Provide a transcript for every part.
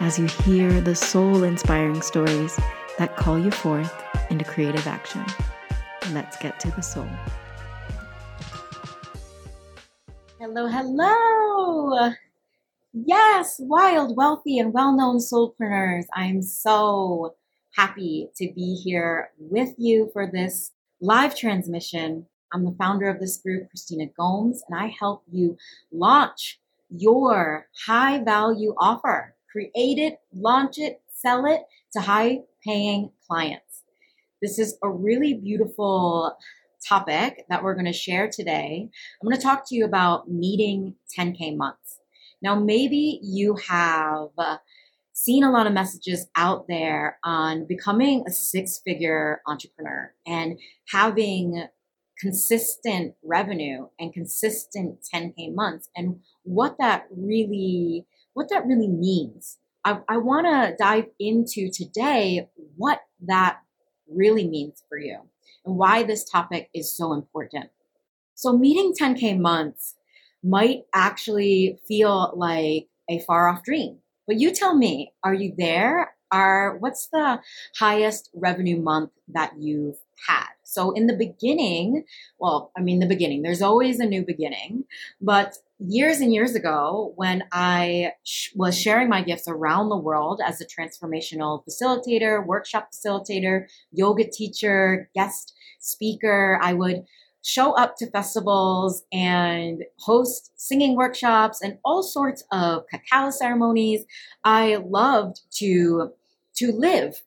as you hear the soul-inspiring stories that call you forth into creative action. Let's get to the soul. Hello, hello. Yes, wild, wealthy, and well-known soulpreneurs. I'm so happy to be here with you for this live transmission. I'm the founder of this group, Christina Gomes, and I help you launch your high-value offer. Create it, launch it, sell it to high-paying clients. This is a really beautiful topic that we're going to share today. I'm going to talk to you about meeting 10K months. Now, maybe you have seen a lot of messages out there on becoming a six-figure entrepreneur and having consistent revenue and consistent 10K months, and what that really means. I want to dive into today what that really means for you and why this topic is so important. So meeting 10K months might actually feel like a far-off dream. But you tell me, are you there? What's the highest revenue month that you've had? So in the beginning, there's always a new beginning. But years and years ago, when I was sharing my gifts around the world as a transformational facilitator, workshop facilitator, yoga teacher, guest speaker, I would show up to festivals and host singing workshops and all sorts of cacao ceremonies. I loved to live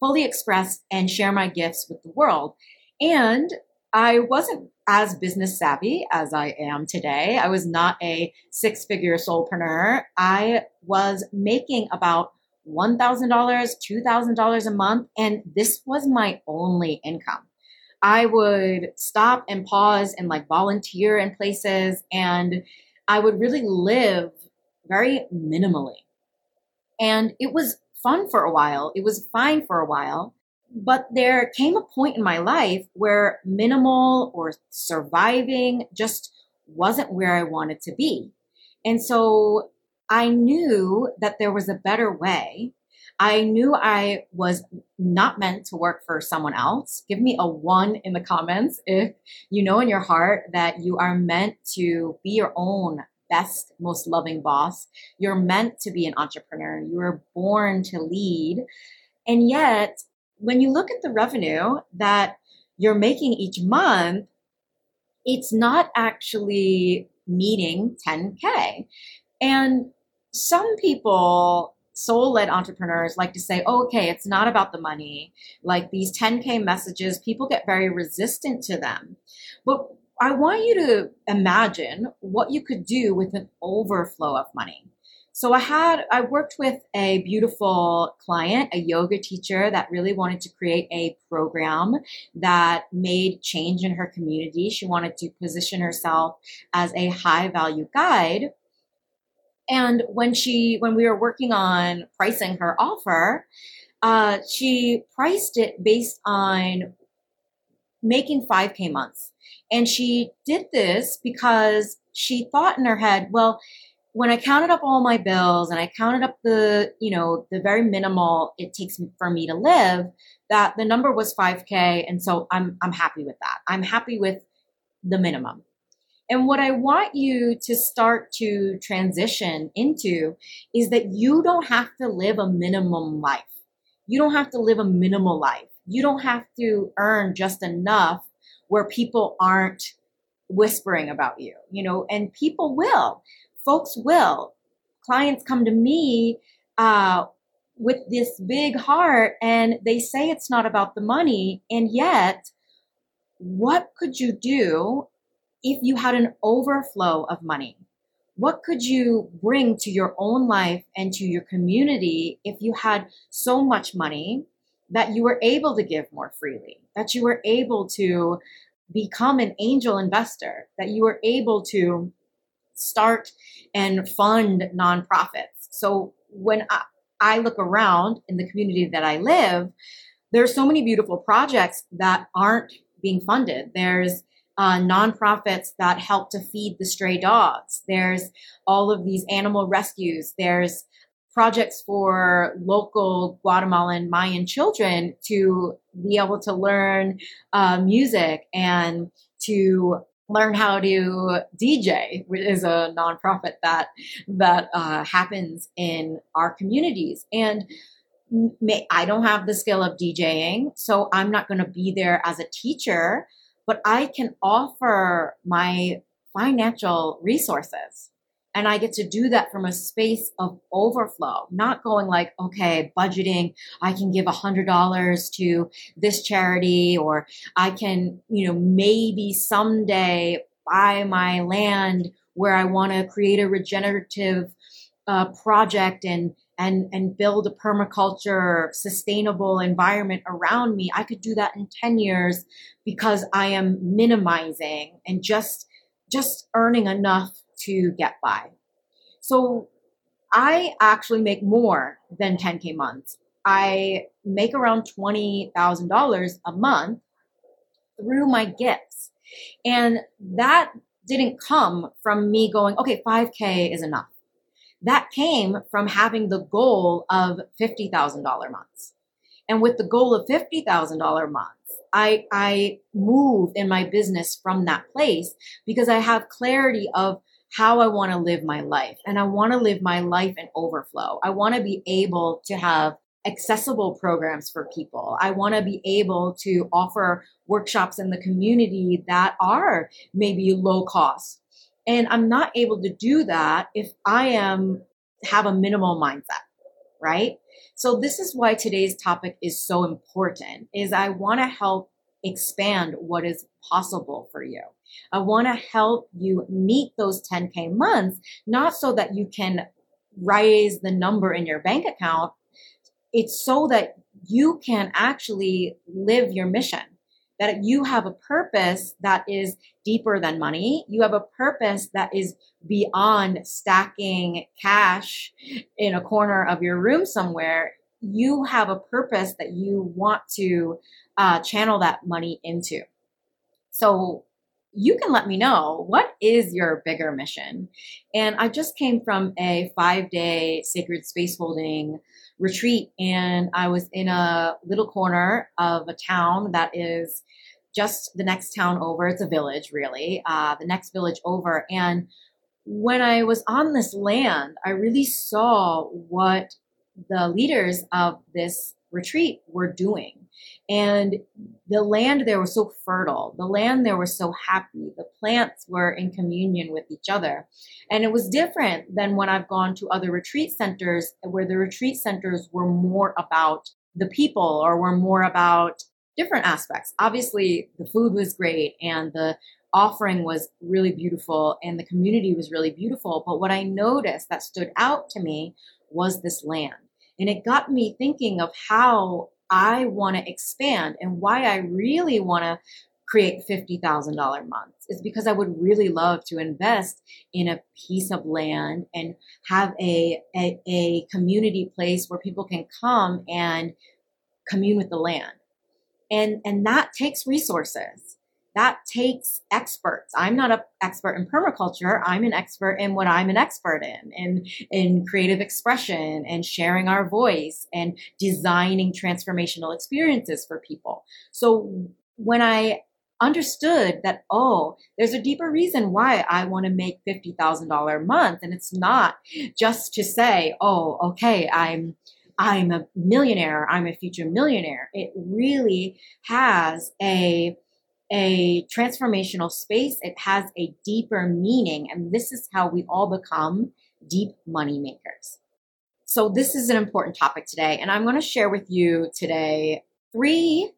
fully expressed and share my gifts with the world. And I wasn't as business savvy as I am today. I was not a six-figure soulpreneur. I was making about $1,000, $2,000 a month, and this was my only income. I would stop and pause and volunteer in places, and I would really live very minimally. And it was fun for a while. It was fine for a while. But there came a point in my life where minimal or surviving just wasn't where I wanted to be. And so I knew that there was a better way. I knew I was not meant to work for someone else. Give me a 1 in the comments if you know in your heart that you are meant to be your own best, most loving boss. You're meant to be an entrepreneur. You were born to lead. And yet, when you look at the revenue that you're making each month, it's not actually meeting 10K. And some people, soul-led entrepreneurs, like to say, it's not about the money. These 10K messages, people get very resistant to them. But I want you to imagine what you could do with an overflow of money. So I worked with a beautiful client, a yoga teacher that really wanted to create a program that made change in her community. She wanted to position herself as a high-value guide. And when we were working on pricing her offer, she priced it based on making 5K months. And she did this because she thought in her head, when I counted up all my bills and I counted up the very minimal it takes for me to live, that the number was 5K. And so I'm happy with that. I'm happy with the minimum. And what I want you to start to transition into is that you don't have to live a minimum life. You don't have to live a minimal life. You don't have to earn just enough where people aren't whispering about you, you know, and people will. Folks will. Clients come to me with this big heart and they say it's not about the money. And yet, what could you do if you had an overflow of money? What could you bring to your own life and to your community if you had so much money that you were able to give more freely, that you were able to become an angel investor, that you were able to start and fund nonprofits? So when I look around in the community that I live, there's so many beautiful projects that aren't being funded. There's nonprofits that help to feed the stray dogs. There's all of these animal rescues. There's projects for local Guatemalan Mayan children to be able to learn music and to learn how to DJ, which is a nonprofit that happens in our communities. And I don't have the skill of DJing, so I'm not going to be there as a teacher, but I can offer my financial resources. And I get to do that from a space of overflow, not going like, okay, budgeting, I can give $100 to this charity, or I can, you know, maybe someday buy my land where I want to create a regenerative project and build a permaculture, sustainable environment around me. I could do that in 10 years because I am minimizing and just earning enough to get by. So I actually make more than 10K months. I make around $20,000 a month through my gifts. And that didn't come from me going, okay, 5K is enough. That came from having the goal of $50,000 months. And with the goal of $50,000 months, I move in my business from that place because I have clarity of how I want to live my life. And I want to live my life in overflow. I want to be able to have accessible programs for people. I want to be able to offer workshops in the community that are maybe low cost. And I'm not able to do that if I have a minimal mindset, right? So this is why today's topic is so important, is I want to help expand what is possible for you. I want to help you meet those 10K months, not so that you can raise the number in your bank account. It's so that you can actually live your mission, that you have a purpose that is deeper than money. You have a purpose that is beyond stacking cash in a corner of your room somewhere. You have a purpose that you want to channel that money into. So you can let me know, what is your bigger mission? And I just came from a 5-day sacred space holding retreat, and I was in a little corner of a town that is just the next town over. It's a village, really, the next village over. And when I was on this land, I really saw what the leaders of this retreat were doing. And the land there was so fertile. The land there was so happy. The plants were in communion with each other. And it was different than when I've gone to other retreat centers, where the retreat centers were more about the people or were more about different aspects. Obviously, the food was great and the offering was really beautiful and the community was really beautiful. But what I noticed that stood out to me was this land. And it got me thinking of how I want to expand and why I really want to create $50,000 months is because I would really love to invest in a piece of land and have a community place where people can come and commune with the land. And that takes resources. That takes experts. I'm not an expert in permaculture. I'm an expert in what I'm an expert in creative expression and sharing our voice and designing transformational experiences for people. So when I understood that, oh, there's a deeper reason why I want to make $50,000 a month. And it's not just to say, oh, okay, I'm a millionaire. I'm a future millionaire. It really has a a transformational space. It has a deeper meaning, and this is how we all become deep money makers. So this is an important topic today, and I'm going to share with you today 3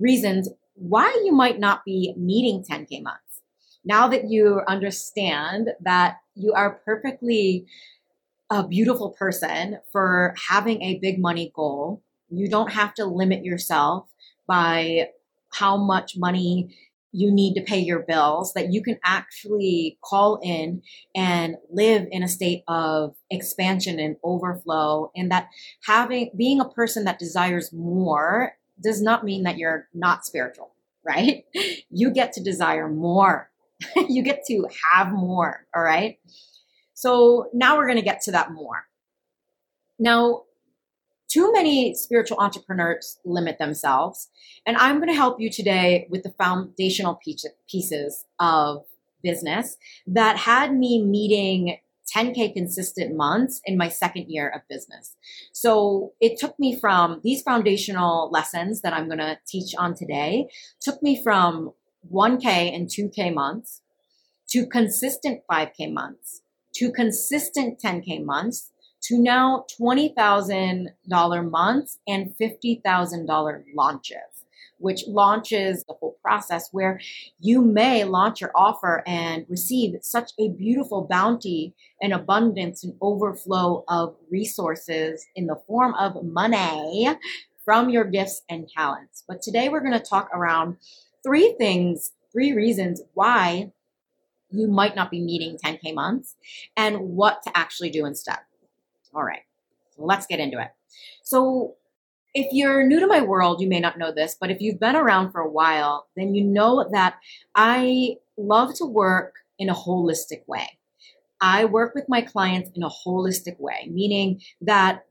reasons why you might not be meeting 10K months. Now that you understand that you are perfectly a beautiful person for having a big money goal, you don't have to limit yourself by how much money you need to pay your bills, that you can actually call in and live in a state of expansion and overflow, and that being a person that desires more does not mean that you're not spiritual, right? You get to desire more. You get to have more, all right? So now we're going to get to that more. Now, too many spiritual entrepreneurs limit themselves, and I'm going to help you today with the foundational pieces of business that had me meeting 10K consistent months in my second year of business. So it took me from these foundational lessons that I'm going to teach on today, took me from 1K and 2K months to consistent 5K months to consistent 10K months to now $20,000 months and $50,000 launches, which launches the whole process where you may launch your offer and receive such a beautiful bounty and abundance and overflow of resources in the form of money from your gifts and talents. But today we're going to talk around 3 reasons why you might not be meeting 10K months and what to actually do instead. All right, let's get into it. So if you're new to my world, you may not know this, but if you've been around for a while, then you know that I love to work in a holistic way. I work with my clients in a holistic way, meaning that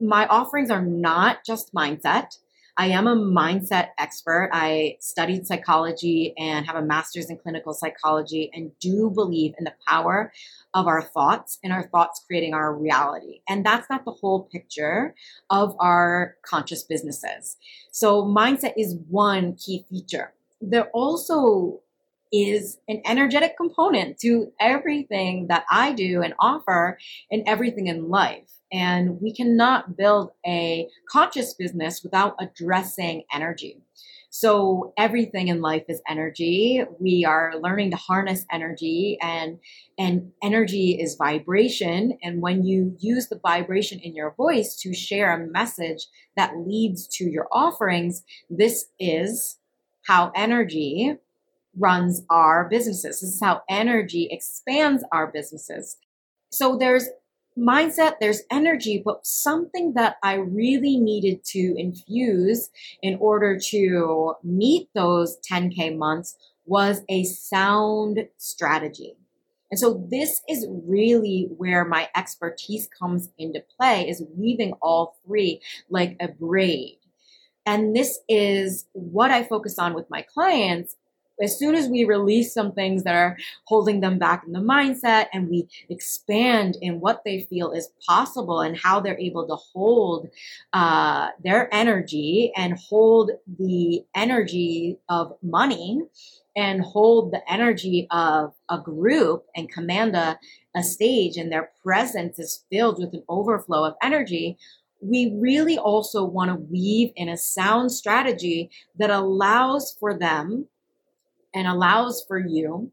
my offerings are not just mindset. I am a mindset expert. I studied psychology and have a master's in clinical psychology and do believe in the power of our thoughts and our thoughts creating our reality. And that's not the whole picture of our conscious businesses. So mindset is one key feature. There also is an energetic component to everything that I do and offer and everything in life. And we cannot build a conscious business without addressing energy. So everything in life is energy. We are learning to harness energy, and energy is vibration. And when you use the vibration in your voice to share a message that leads to your offerings, this is how energy runs our businesses. This is how energy expands our businesses. So there's mindset, there's energy, but something that I really needed to infuse in order to meet those 10K months was a sound strategy. And so this is really where my expertise comes into play, is weaving all 3 like a braid. And this is what I focus on with my clients. As soon as we release some things that are holding them back in the mindset and we expand in what they feel is possible and how they're able to hold their energy and hold the energy of money and hold the energy of a group and command a stage, and their presence is filled with an overflow of energy, we really also want to weave in a sound strategy that allows for them and allows for you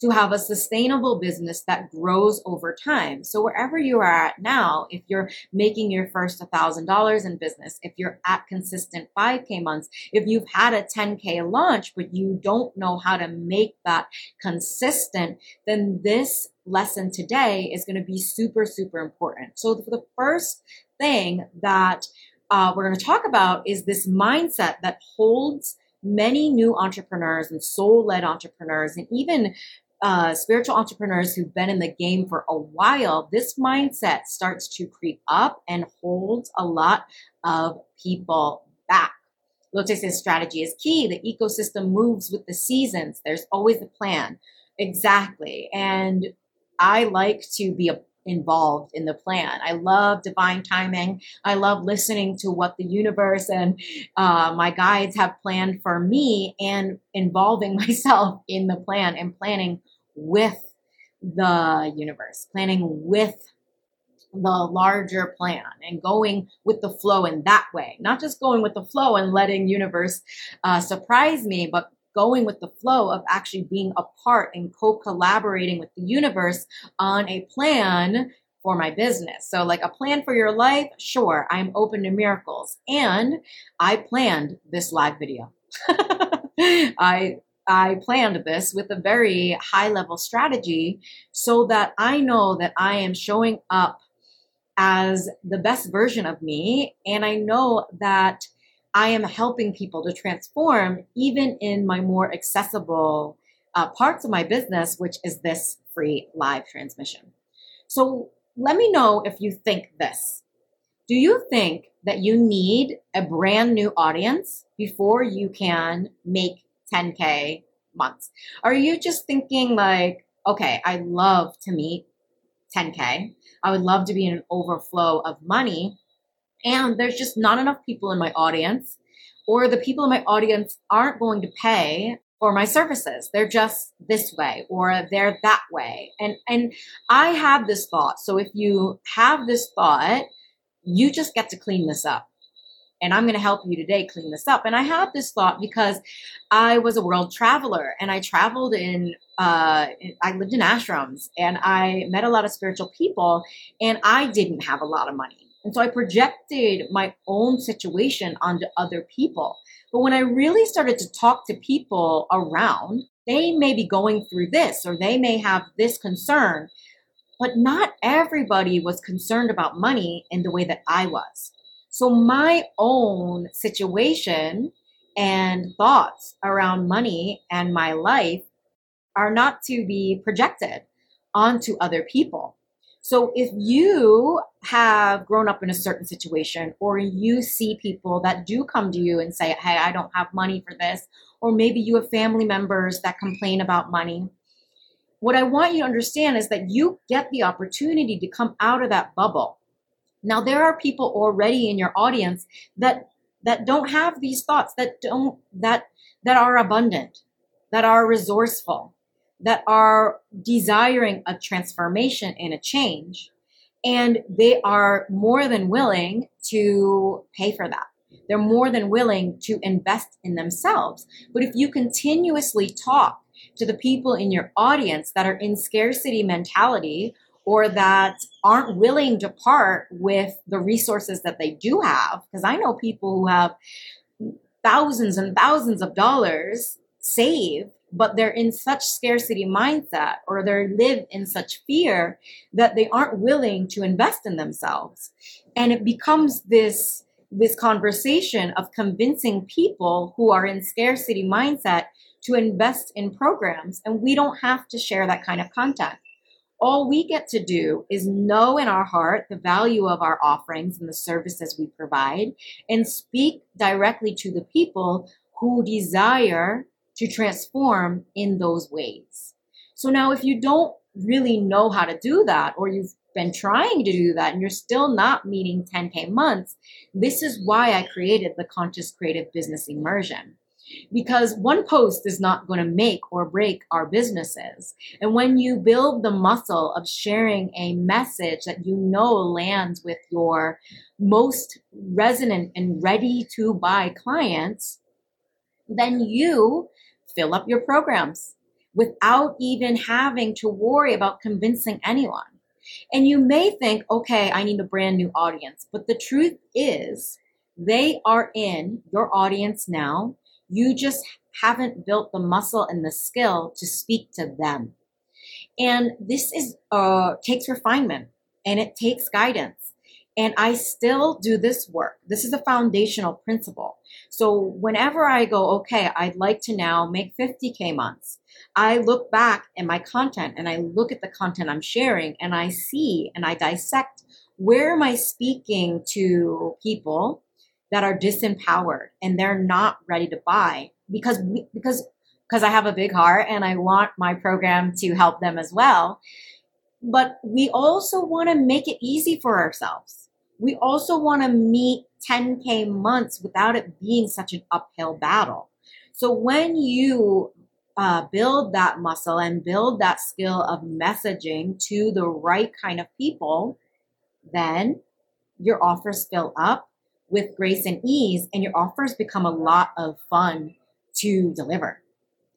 to have a sustainable business that grows over time. So wherever you are at now, if you're making your first $1,000 in business, if you're at consistent 5K months, if you've had a 10K launch, but you don't know how to make that consistent, then this lesson today is going to be super, super important. So the first thing that we're going to talk about is this mindset that holds many new entrepreneurs and soul-led entrepreneurs and even spiritual entrepreneurs who've been in the game for a while. This mindset starts to creep up and holds a lot of people back. Lotus' strategy is key. The ecosystem moves with the seasons. There's always a plan. Exactly. And I like to be involved in the plan. I love divine timing. I love listening to what the universe and my guides have planned for me and involving myself in the plan and planning with the universe, planning with the larger plan and going with the flow in that way. Not just going with the flow and letting universe surprise me, but going with the flow of actually being a part and co-collaborating with the universe on a plan for my business. So like a plan for your life, sure, I'm open to miracles. And I planned this live video. I planned this with a very high level strategy so that I know that I am showing up as the best version of me. And I know that I am helping people to transform even in my more accessible parts of my business, which is this free live transmission. So let me know if you think this. Do you think that you need a brand new audience before you can make 10K months? Are you just thinking like, okay, I love to meet 10K. I would love to be in an overflow of money. And there's just not enough people in my audience, or the people in my audience aren't going to pay for my services. They're just this way or they're that way. And I have this thought. So if you have this thought, you just get to clean this up. And I'm going to help you today clean this up. And I had this thought because I was a world traveler and I traveled I lived in ashrams and I met a lot of spiritual people and I didn't have a lot of money. And so I projected my own situation onto other people. But when I really started to talk to people around, they may be going through this or they may have this concern, but not everybody was concerned about money in the way that I was. So my own situation and thoughts around money and my life are not to be projected onto other people. So if you have grown up in a certain situation or you see people that do come to you and say, hey, I don't have money for this, or maybe you have family members that complain about money, what I want you to understand is that you get the opportunity to come out of that bubble. Now, there are people already in your audience that don't have these thoughts, that are abundant, that are resourceful, that are desiring a transformation and a change. And they are more than willing to pay for that. They're more than willing to invest in themselves. But if you continuously talk to the people in your audience that are in scarcity mentality, or that aren't willing to part with the resources that they do have, because I know people who have thousands and thousands of dollars saved, but they're in such scarcity mindset or they live in such fear that they aren't willing to invest in themselves. And it becomes this conversation of convincing people who are in scarcity mindset to invest in programs, and we don't have to share that kind of content. All we get to do is know in our heart the value of our offerings and the services we provide and speak directly to the people who desire to transform in those ways. So now if you don't really know how to do that, or you've been trying to do that and you're still not meeting 10K months, this is why I created the Conscious Creative Business Immersion. Because one post is not going to make or break our businesses. And when you build the muscle of sharing a message that you know lands with your most resonant and ready to buy clients, then you fill up your programs without even having to worry about convincing anyone. And you may think, okay, I need a brand new audience. But the truth is, they are in your audience now. You just haven't built the muscle and the skill to speak to them. And this is takes refinement and it takes guidance. And I still do this work. This is a foundational principle. So whenever I go, okay, I'd like to now make 50K months, I look back at my content and I look at the content I'm sharing and I see and I dissect, where am I speaking to people that are disempowered and they're not ready to buy because I have a big heart and I want my program to help them as well. But we also want to make it easy for ourselves. We also want to meet 10K months without it being such an uphill battle. So when you build that muscle and build that skill of messaging to the right kind of people, then your offers fill up with grace and ease, and your offers become a lot of fun to deliver.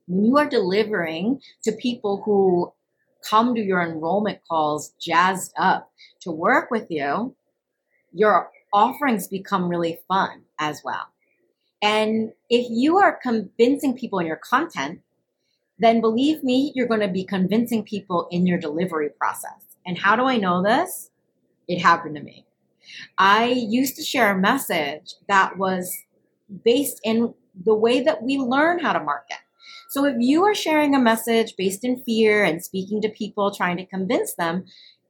When you are delivering to people who come to your enrollment calls jazzed up to work with you, your offerings become really fun as well. And if you are convincing people in your content, then believe me, you're going to be convincing people in your delivery process. And how do I know this? It happened to me. I used to share a message that was based in the way that we learn how to market. So if you are sharing a message based in fear and speaking to people, trying to convince them,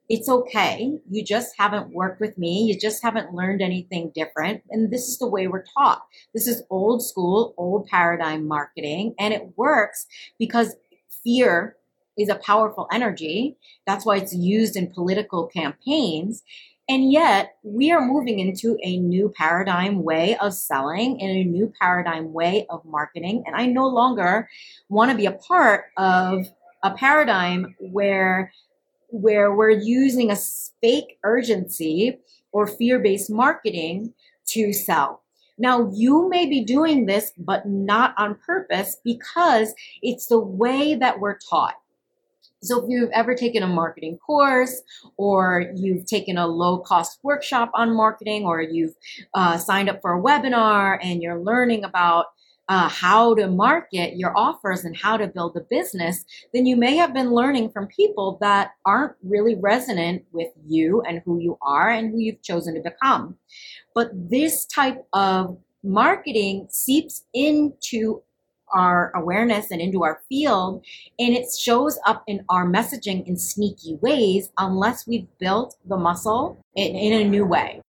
it's okay. You just haven't worked with me. You just haven't learned anything different. And this is the way we're taught. This is old school, old paradigm marketing. And it works because fear is a powerful energy. That's why it's used in political campaigns. And yet we are moving into a new paradigm way of selling and a new paradigm way of marketing. And I no longer want to be a part of a paradigm where we're using a fake urgency or fear-based marketing to sell. Now, you may be doing this, but not on purpose because it's the way that we're taught. So if you've ever taken a marketing course or you've taken a low-cost workshop on marketing or you've signed up for a webinar and you're learning about how to market your offers and how to build a business, then you may have been learning from people that aren't really resonant with you and who you are and who you've chosen to become. But this type of marketing seeps into our awareness and into our field, and it shows up in our messaging in sneaky ways unless we've built the muscle in a new way.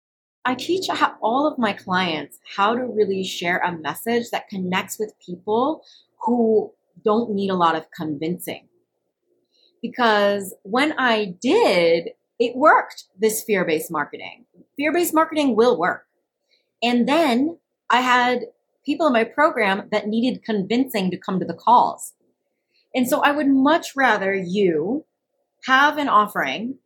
I teach all of my clients how to really share a message that connects with people who don't need a lot of convincing. Because when I did, it worked, this fear-based marketing. Fear-based marketing will work. And then I had people in my program that needed convincing to come to the calls. And so I would much rather you have an offering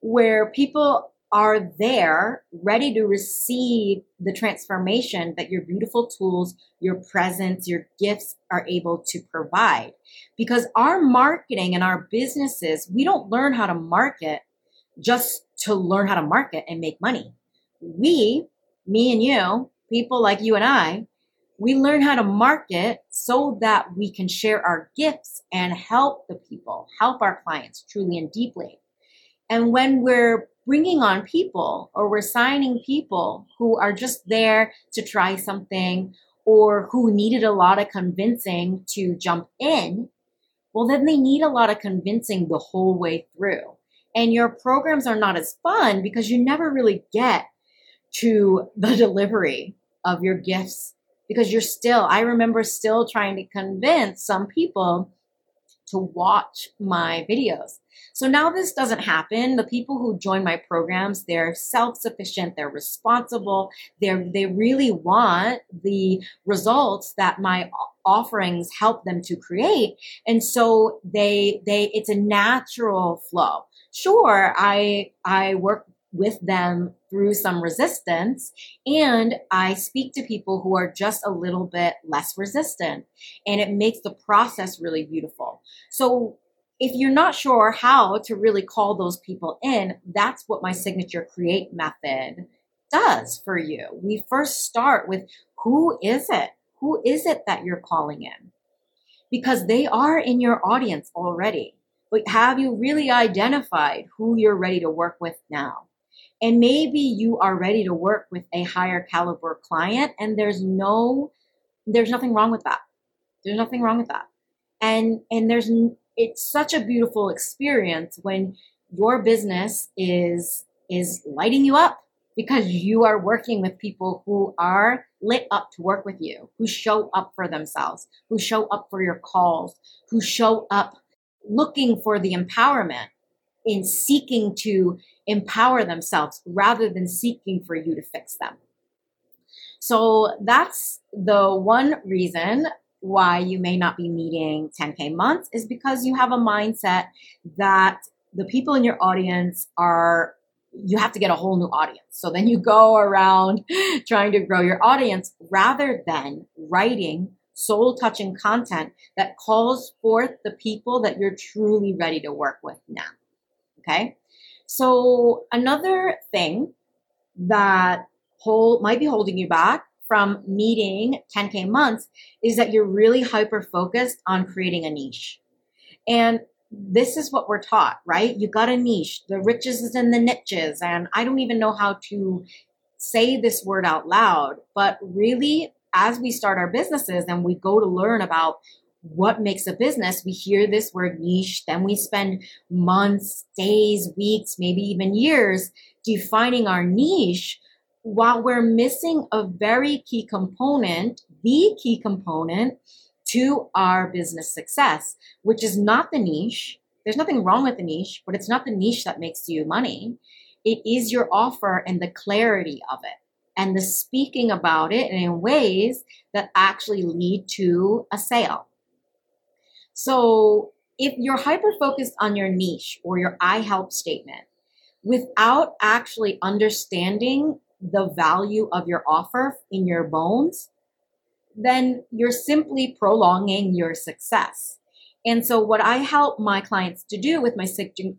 where people are there ready to receive the transformation that your beautiful tools, your presence, your gifts are able to provide. Because our marketing and our businesses, we don't learn how to market just to learn how to market and make money. Me and you, people like you and I, we learn how to market so that we can share our gifts and help the people, help our clients truly and deeply. And when we're bringing on people or we're signing people who are just there to try something or who needed a lot of convincing to jump in, well, then they need a lot of convincing the whole way through. And your programs are not as fun because you never really get to the delivery of your gifts because you're still, I remember still trying to convince some people to watch my videos. So now this doesn't happen. The people who join my programs, they're self-sufficient, they're responsible, they really want the results that my offerings help them to create. And so they it's a natural flow. Sure, I work with them through some resistance, and I speak to people who are just a little bit less resistant, and it makes the process really beautiful. So if you're not sure how to really call those people in, that's what my signature create method does for you. We first start with who is it? Who is it that you're calling in? Because they are in your audience already, but have you really identified who you're ready to work with now? And maybe you are ready to work with a higher caliber client, and there's nothing wrong with that. There's nothing wrong with that. And it's such a beautiful experience when your business is lighting you up because you are working with people who are lit up to work with you, who show up for themselves, who show up for your calls, who show up looking for the empowerment in seeking to empower themselves rather than seeking for you to fix them. So that's the one reason why you may not be meeting 10K months, is because you have a mindset that the people in your audience are, you have to get a whole new audience. So then you go around trying to grow your audience rather than writing soul-touching content that calls forth the people that you're truly ready to work with now. Okay? So another thing that might be holding you back from meeting 10K months is that you're really hyper-focused on creating a niche. And this is what we're taught, right? You got a niche. The riches is in the niches. And I don't even know how to say this word out loud, but really, as we start our businesses and we go to learn about what makes a business, we hear this word niche, then we spend months, days, weeks, maybe even years defining our niche while we're missing a very key component, the key component to our business success, which is not the niche. There's nothing wrong with the niche, but it's not the niche that makes you money. It is your offer and the clarity of it, and the speaking about it in ways that actually lead to a sale. So if you're hyper-focused on your niche or your I help statement without actually understanding the value of your offer in your bones, then you're simply prolonging your success. And so what I help my clients to do with my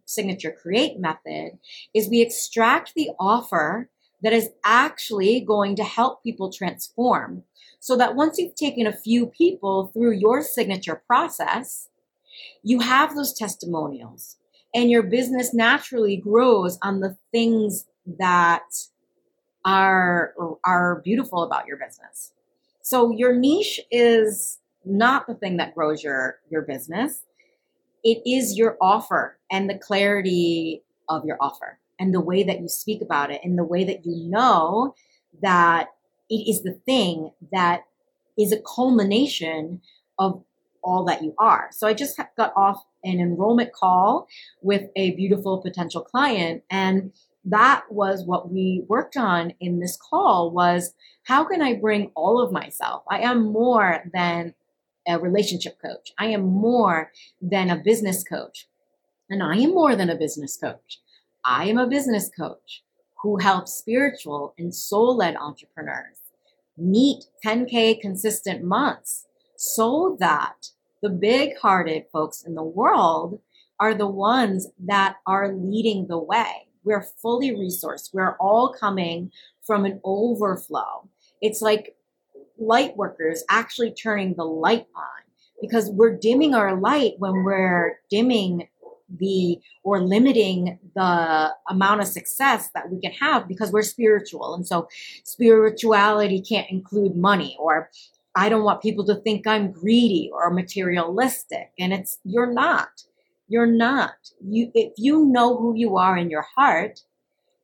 signature create method is we extract the offer that is actually going to help people transform, so that once you've taken a few people through your signature process, you have those testimonials and your business naturally grows on the things that are beautiful about your business. So your niche is not the thing that grows your business. It is your offer and the clarity of your offer, and the way that you speak about it, and the way that you know that it is the thing that is a culmination of all that you are. So I just got off an enrollment call with a beautiful potential client, and that was what we worked on in this call, was how can I bring all of myself? I am more than a relationship coach. I am more than a business coach. And I am more than a business coach. I am a business coach who helps spiritual and soul-led entrepreneurs meet 10K consistent months, so that the big-hearted folks in the world are the ones that are leading the way. We're fully resourced. We're all coming from an overflow. It's like light workers actually turning the light on, because we're dimming our light when we're dimming or limiting the amount of success that we can have, because we're spiritual. And so spirituality can't include money, or I don't want people to think I'm greedy or materialistic. And you're not. If you know who you are in your heart,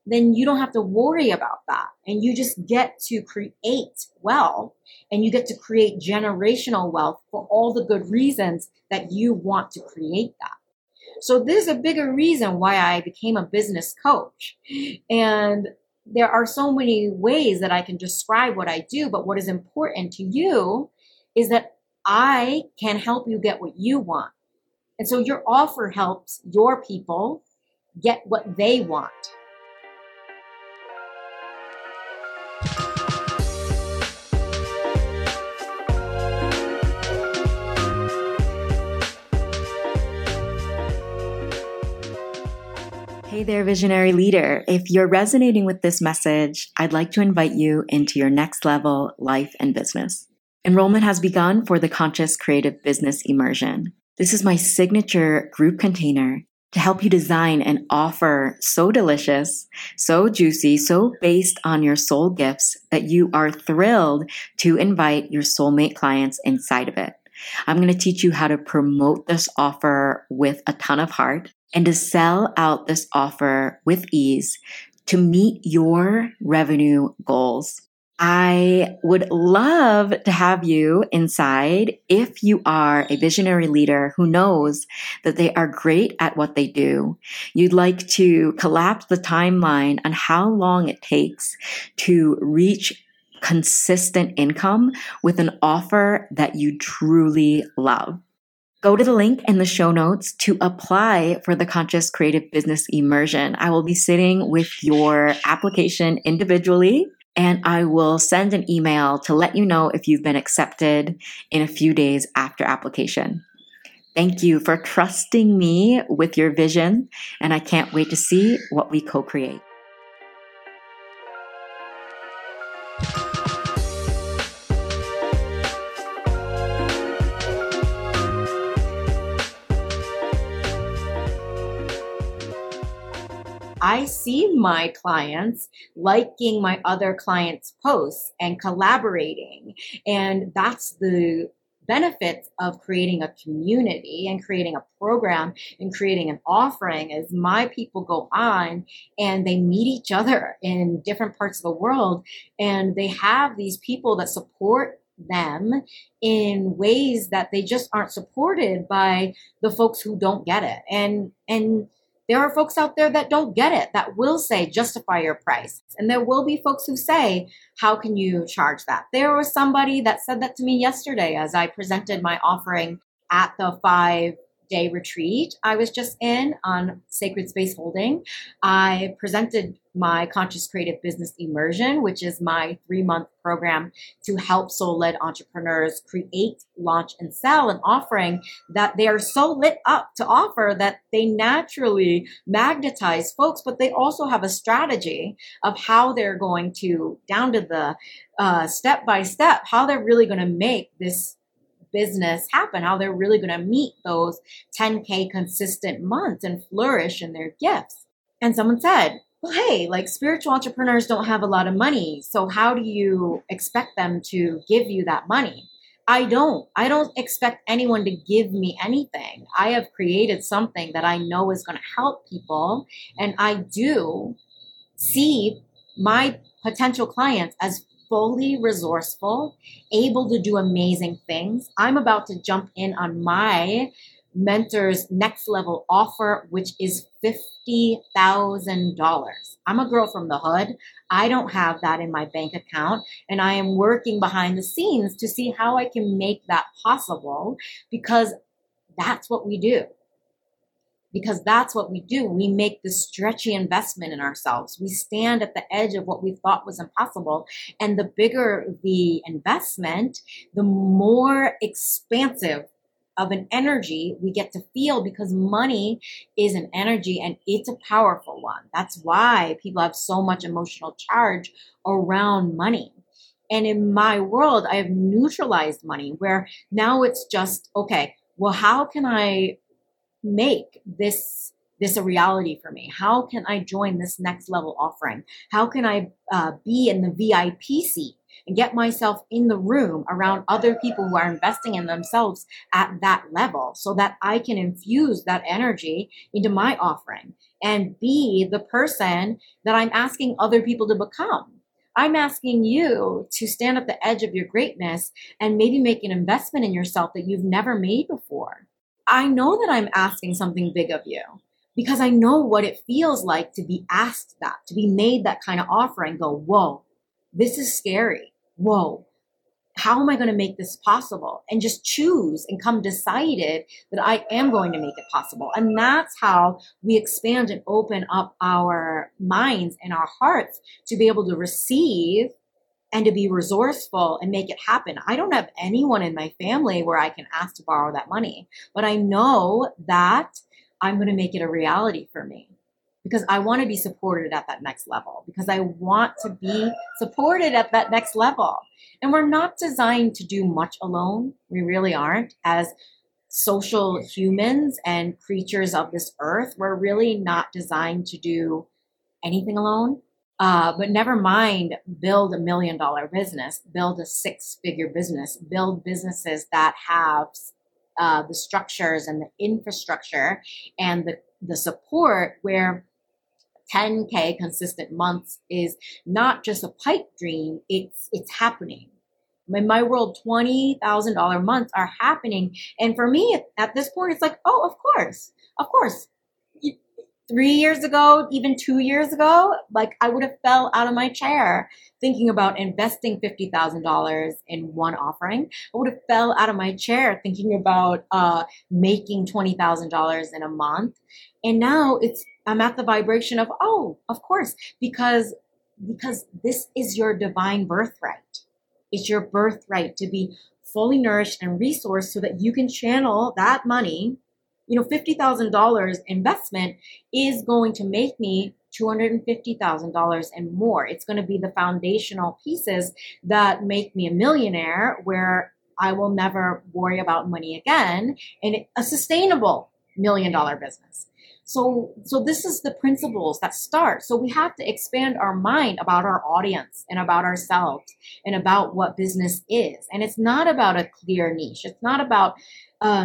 then you don't have to worry about that. And you just get to create wealth, and you get to create generational wealth for all the good reasons that you want to create that. So this is a bigger reason why I became a business coach. And there are so many ways that I can describe what I do, but what is important to you is that I can help you get what you want. And so your offer helps your people get what they want. Hey there, visionary leader. If you're resonating with this message, I'd like to invite you into your next level life and business. Enrollment has begun for the Conscious Creative Business Immersion. This is my signature group container to help you design an offer so delicious, so juicy, so based on your soul gifts that you are thrilled to invite your soulmate clients inside of it. I'm going to teach you how to promote this offer with a ton of heart, and to sell out this offer with ease to meet your revenue goals. I would love to have you inside if you are a visionary leader who knows that they are great at what they do. You'd like to collapse the timeline on how long it takes to reach consistent income with an offer that you truly love. Go to the link in the show notes to apply for the Conscious Creative Business Immersion. I will be sitting with your application individually, and I will send an email to let you know if you've been accepted in a few days after application. Thank you for trusting me with your vision, and I can't wait to see what we co-create. I see my clients liking my other clients' posts and collaborating. And that's the benefits of creating a community and creating a program and creating an offering. As my people go on and they meet each other in different parts of the world, and they have these people that support them in ways that they just aren't supported by the folks who don't get it. And there are folks out there that don't get it, that will say, justify your price. And there will be folks who say, how can you charge that? There was somebody that said that to me yesterday as I presented my offering at the 5-day retreat I was just in on Sacred Space Holding. I presented my Conscious Creative Business Immersion, which is my 3-month program to help soul-led entrepreneurs create, launch, and sell an offering that they are so lit up to offer that they naturally magnetize folks, but they also have a strategy of how they're going to, down to the step-by-step, how they're really going to make this business happen, how they're really going to meet those 10K consistent months and flourish in their gifts. And someone said, well, hey, like spiritual entrepreneurs don't have a lot of money. So how do you expect them to give you that money? I don't expect anyone to give me anything. I have created something that I know is going to help people. And I do see my potential clients as fully resourceful, able to do amazing things. I'm about to jump in on my mentor's next level offer, which is $50,000. I'm a girl from the hood. I don't have that in my bank account, and I am working behind the scenes to see how I can make that possible, because that's what we do. Because that's what we do. We make this stretchy investment in ourselves. We stand at the edge of what we thought was impossible. And the bigger the investment, the more expansive of an energy we get to feel, because money is an energy and it's a powerful one. That's why people have so much emotional charge around money. And in my world, I have neutralized money, where now it's just, okay, well, how can I make this a reality for me? How can I join this next level offering? How can I be in the VIP seat and get myself in the room around other people who are investing in themselves at that level, so that I can infuse that energy into my offering and be the person that I'm asking other people to become? I'm asking you to stand at the edge of your greatness and maybe make an investment in yourself that you've never made before. I know that I'm asking something big of you, because I know what it feels like to be asked that, to be made that kind of offer and go, whoa, this is scary. Whoa, how am I going to make this possible? And just choose and come decided that I am going to make it possible. And that's how we expand and open up our minds and our hearts to be able to receive and to be resourceful and make it happen. I don't have anyone in my family where I can ask to borrow that money, but I know that I'm going to make it a reality for me, because I want to be supported at that next level, because I want to be supported at that next level. And we're not designed to do much alone. We really aren't. As social humans and creatures of this earth, we're really not designed to do anything alone. But never mind build a $1 million business, build a 6-figure business, build businesses that have the structures and the infrastructure and the support where 10K consistent months is not just a pipe dream, it's happening. In my world, $20,000 months are happening. And for me, at this point, it's like, oh, of course. 3 years ago, even 2 years ago, like I would have fell out of my chair thinking about investing $50,000 in one offering. I would have fell out of my chair thinking about making $20,000 in a month. And now I'm at the vibration of, oh, of course, because this is your divine birthright. It's your birthright to be fully nourished and resourced so that you can channel that money. You know, $50,000 investment is going to make me $250,000 and more. It's going to be the foundational pieces that make me a millionaire, where I will never worry about money again, and a sustainable $1 million business. So this is the principles that start. So we have to expand our mind about our audience and about ourselves and about what business is. And it's not about a clear niche. It's not about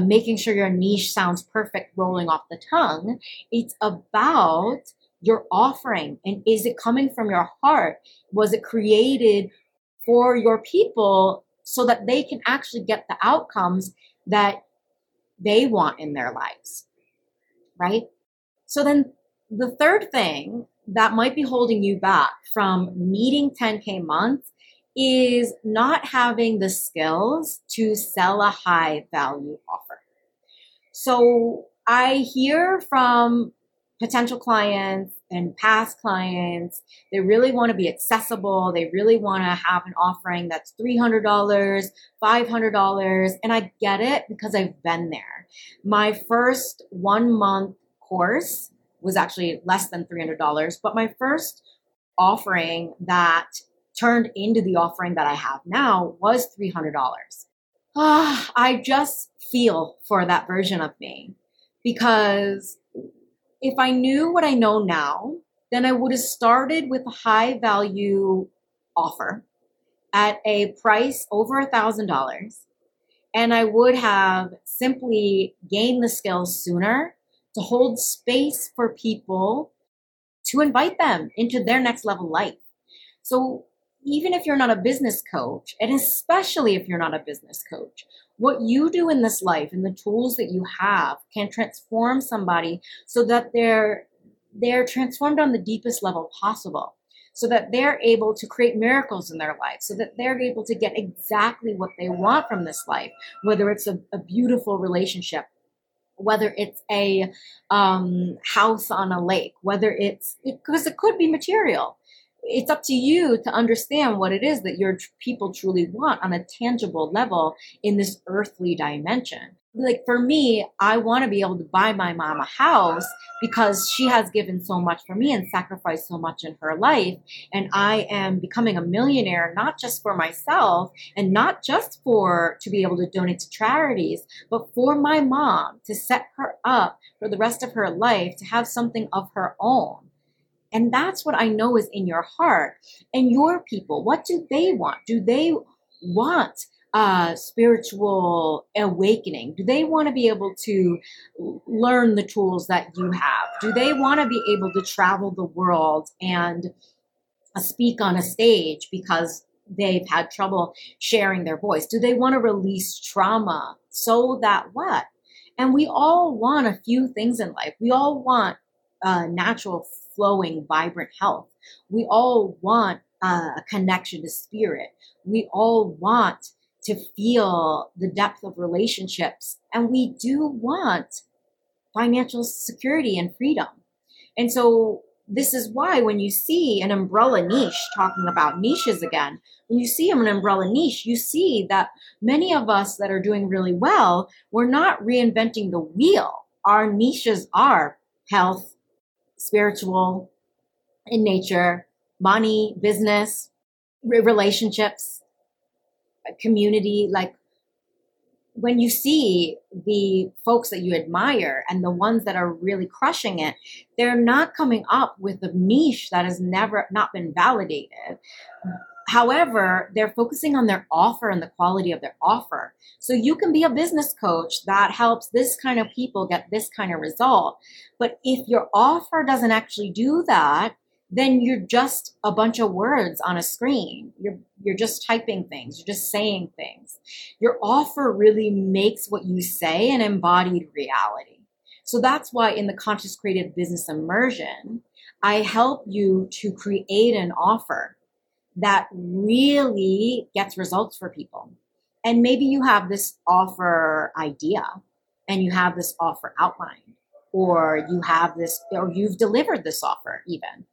making sure your niche sounds perfect rolling off the tongue. It's about your offering. And is it coming from your heart? Was it created for your people so that they can actually get the outcomes that they want in their lives, right? So then the third thing that might be holding you back from meeting 10K months is not having the skills to sell a high value offer. So I hear from potential clients and past clients, they really want to be accessible. They really want to have an offering that's $300, $500. And I get it because I've been there. My first 1 month course was actually less than $300, but my first offering that turned into the offering that I have now was $300. I just feel for that version of me, because if I knew what I know now, then I would have started with a high value offer at a price over $1,000, and I would have simply gained the skills sooner to hold space for people, to invite them into their next level life. So even if you're not a business coach, and especially if you're not a business coach, what you do in this life and the tools that you have can transform somebody so that they're transformed on the deepest level possible, so that they're able to create miracles in their life, so that they're able to get exactly what they want from this life, whether it's a beautiful relationship, whether it's a house on a lake, whether it's, because it could be material. It's up to you to understand what it is that your people truly want on a tangible level in this earthly dimension. Like for me, I want to be able to buy my mom a house because she has given so much for me and sacrificed so much in her life. And I am becoming a millionaire, not just for myself and not just to be able to donate to charities, but for my mom, to set her up for the rest of her life, to have something of her own. And that's what I know is in your heart. And your people, what do they want? Do they want spiritual awakening? Do they want to be able to learn the tools that you have? Do they want to be able to travel the world and speak on a stage because they've had trouble sharing their voice? Do they want to release trauma? So that what? And we all want a few things in life. We all want natural, flowing, vibrant health. We all want a connection to spirit. We all want to feel the depth of relationships. And we do want financial security and freedom. And so this is why when you see an umbrella niche, talking about niches again, when you see an umbrella niche, you see that many of us that are doing really well, we're not reinventing the wheel. Our niches are health, spiritual, in nature, money, business, relationships, community. Like when you see the folks that you admire and the ones that are really crushing it, they're not coming up with a niche that has not been validated. However, they're focusing on their offer and the quality of their offer. So you can be a business coach that helps this kind of people get this kind of result. But if your offer doesn't actually do that, then you're just a bunch of words on a screen. You're just typing things. You're just saying things. Your offer really makes what you say an embodied reality. So that's why in the Conscious Creative Business Immersion, I help you to create an offer that really gets results for people. And maybe you have this offer idea and you have this offer outline, or you have this, or you've delivered this offer even.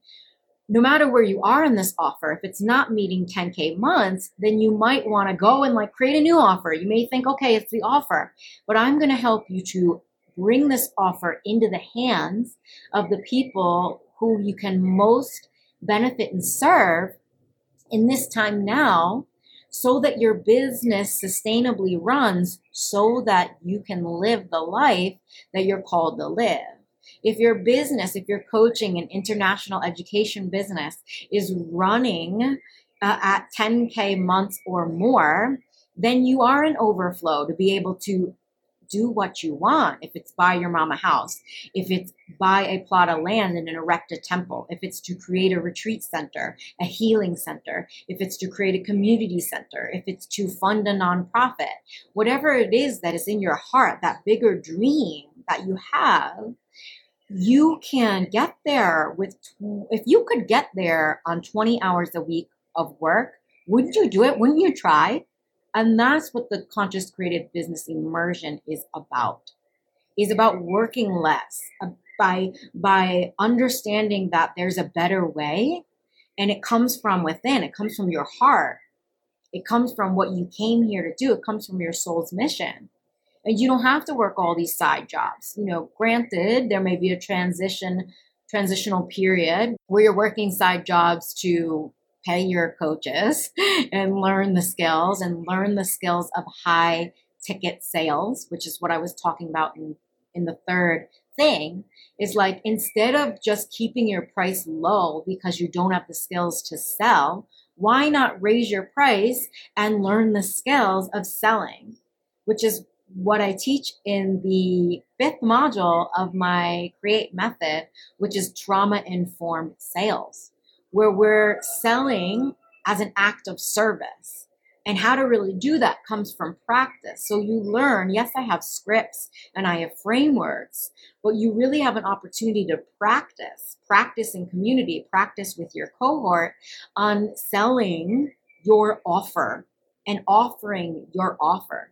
No matter where you are in this offer, if it's not meeting 10K months, then you might want to go and like create a new offer. You may think, okay, it's the offer, but I'm going to help you to bring this offer into the hands of the people who you can most benefit and serve in this time now, so that your business sustainably runs, so that you can live the life that you're called to live. If your business, if you're coaching an international education business, is running at 10K months or more, then you are in overflow to be able to do what you want. If it's buy your mama house, if it's buy a plot of land and erect a temple, if it's to create a retreat center, a healing center, if it's to create a community center, if it's to fund a nonprofit, whatever it is that is in your heart, that bigger dream that you have, you can get there with, if you could get there on 20 hours a week of work, wouldn't you do it? Wouldn't you try? And that's what the Conscious Creative Business Immersion is about working less, by understanding that there's a better way, and it comes from within. It comes from your heart. It comes from what you came here to do. It comes from your soul's mission. And you don't have to work all these side jobs. You know, granted, there may be a transitional period where you're working side jobs to pay your coaches and learn the skills of high ticket sales, which is what I was talking about in the third thing, is like, instead of just keeping your price low because you don't have the skills to sell, why not raise your price and learn the skills of selling, which is what I teach in the fifth module of my Create method, which is trauma-informed sales, where we're selling as an act of service. And how to really do that comes from practice. So you learn, yes, I have scripts and I have frameworks, but you really have an opportunity to practice in community, practice with your cohort on selling your offer and offering your offer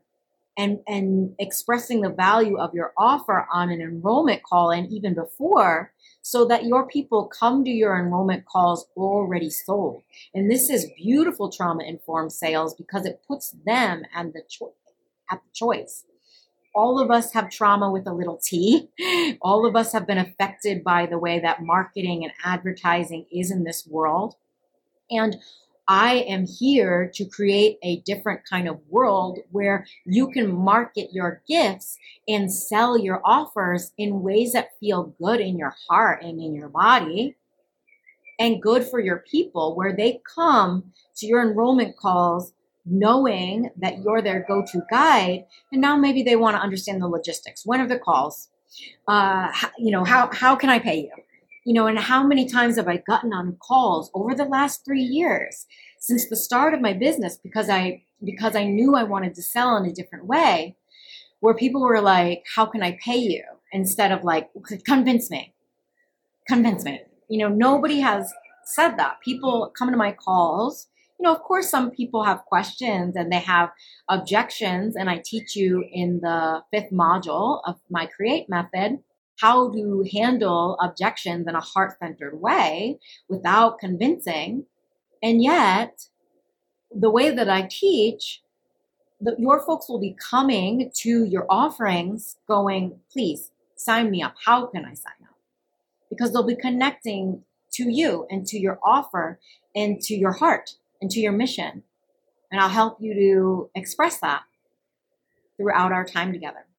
and expressing the value of your offer on an enrollment call and even before, so that your people come to your enrollment calls already sold. And this is beautiful trauma-informed sales, because it puts them at the choice. All of us have trauma with a little t. All of us have been affected by the way that marketing and advertising is in this world. And I am here to create a different kind of world where you can market your gifts and sell your offers in ways that feel good in your heart and in your body, and good for your people, where they come to your enrollment calls knowing that you're their go-to guide. And now maybe they want to understand the logistics. When are the calls? How can I pay you? You know, and how many times have I gotten on calls over the last 3 years since the start of my business, because I knew I wanted to sell in a different way, where people were like, how can I pay you? Instead of like, convince me. You know, nobody has said that. People come to my calls. You know, of course, some people have questions and they have objections. And I teach you in the fifth module of my Create method how to handle objections in a heart-centered way without convincing. And yet, the way that I teach, your folks will be coming to your offerings going, please sign me up. How can I sign up? Because they'll be connecting to you and to your offer and to your heart and to your mission. And I'll help you to express that throughout our time together.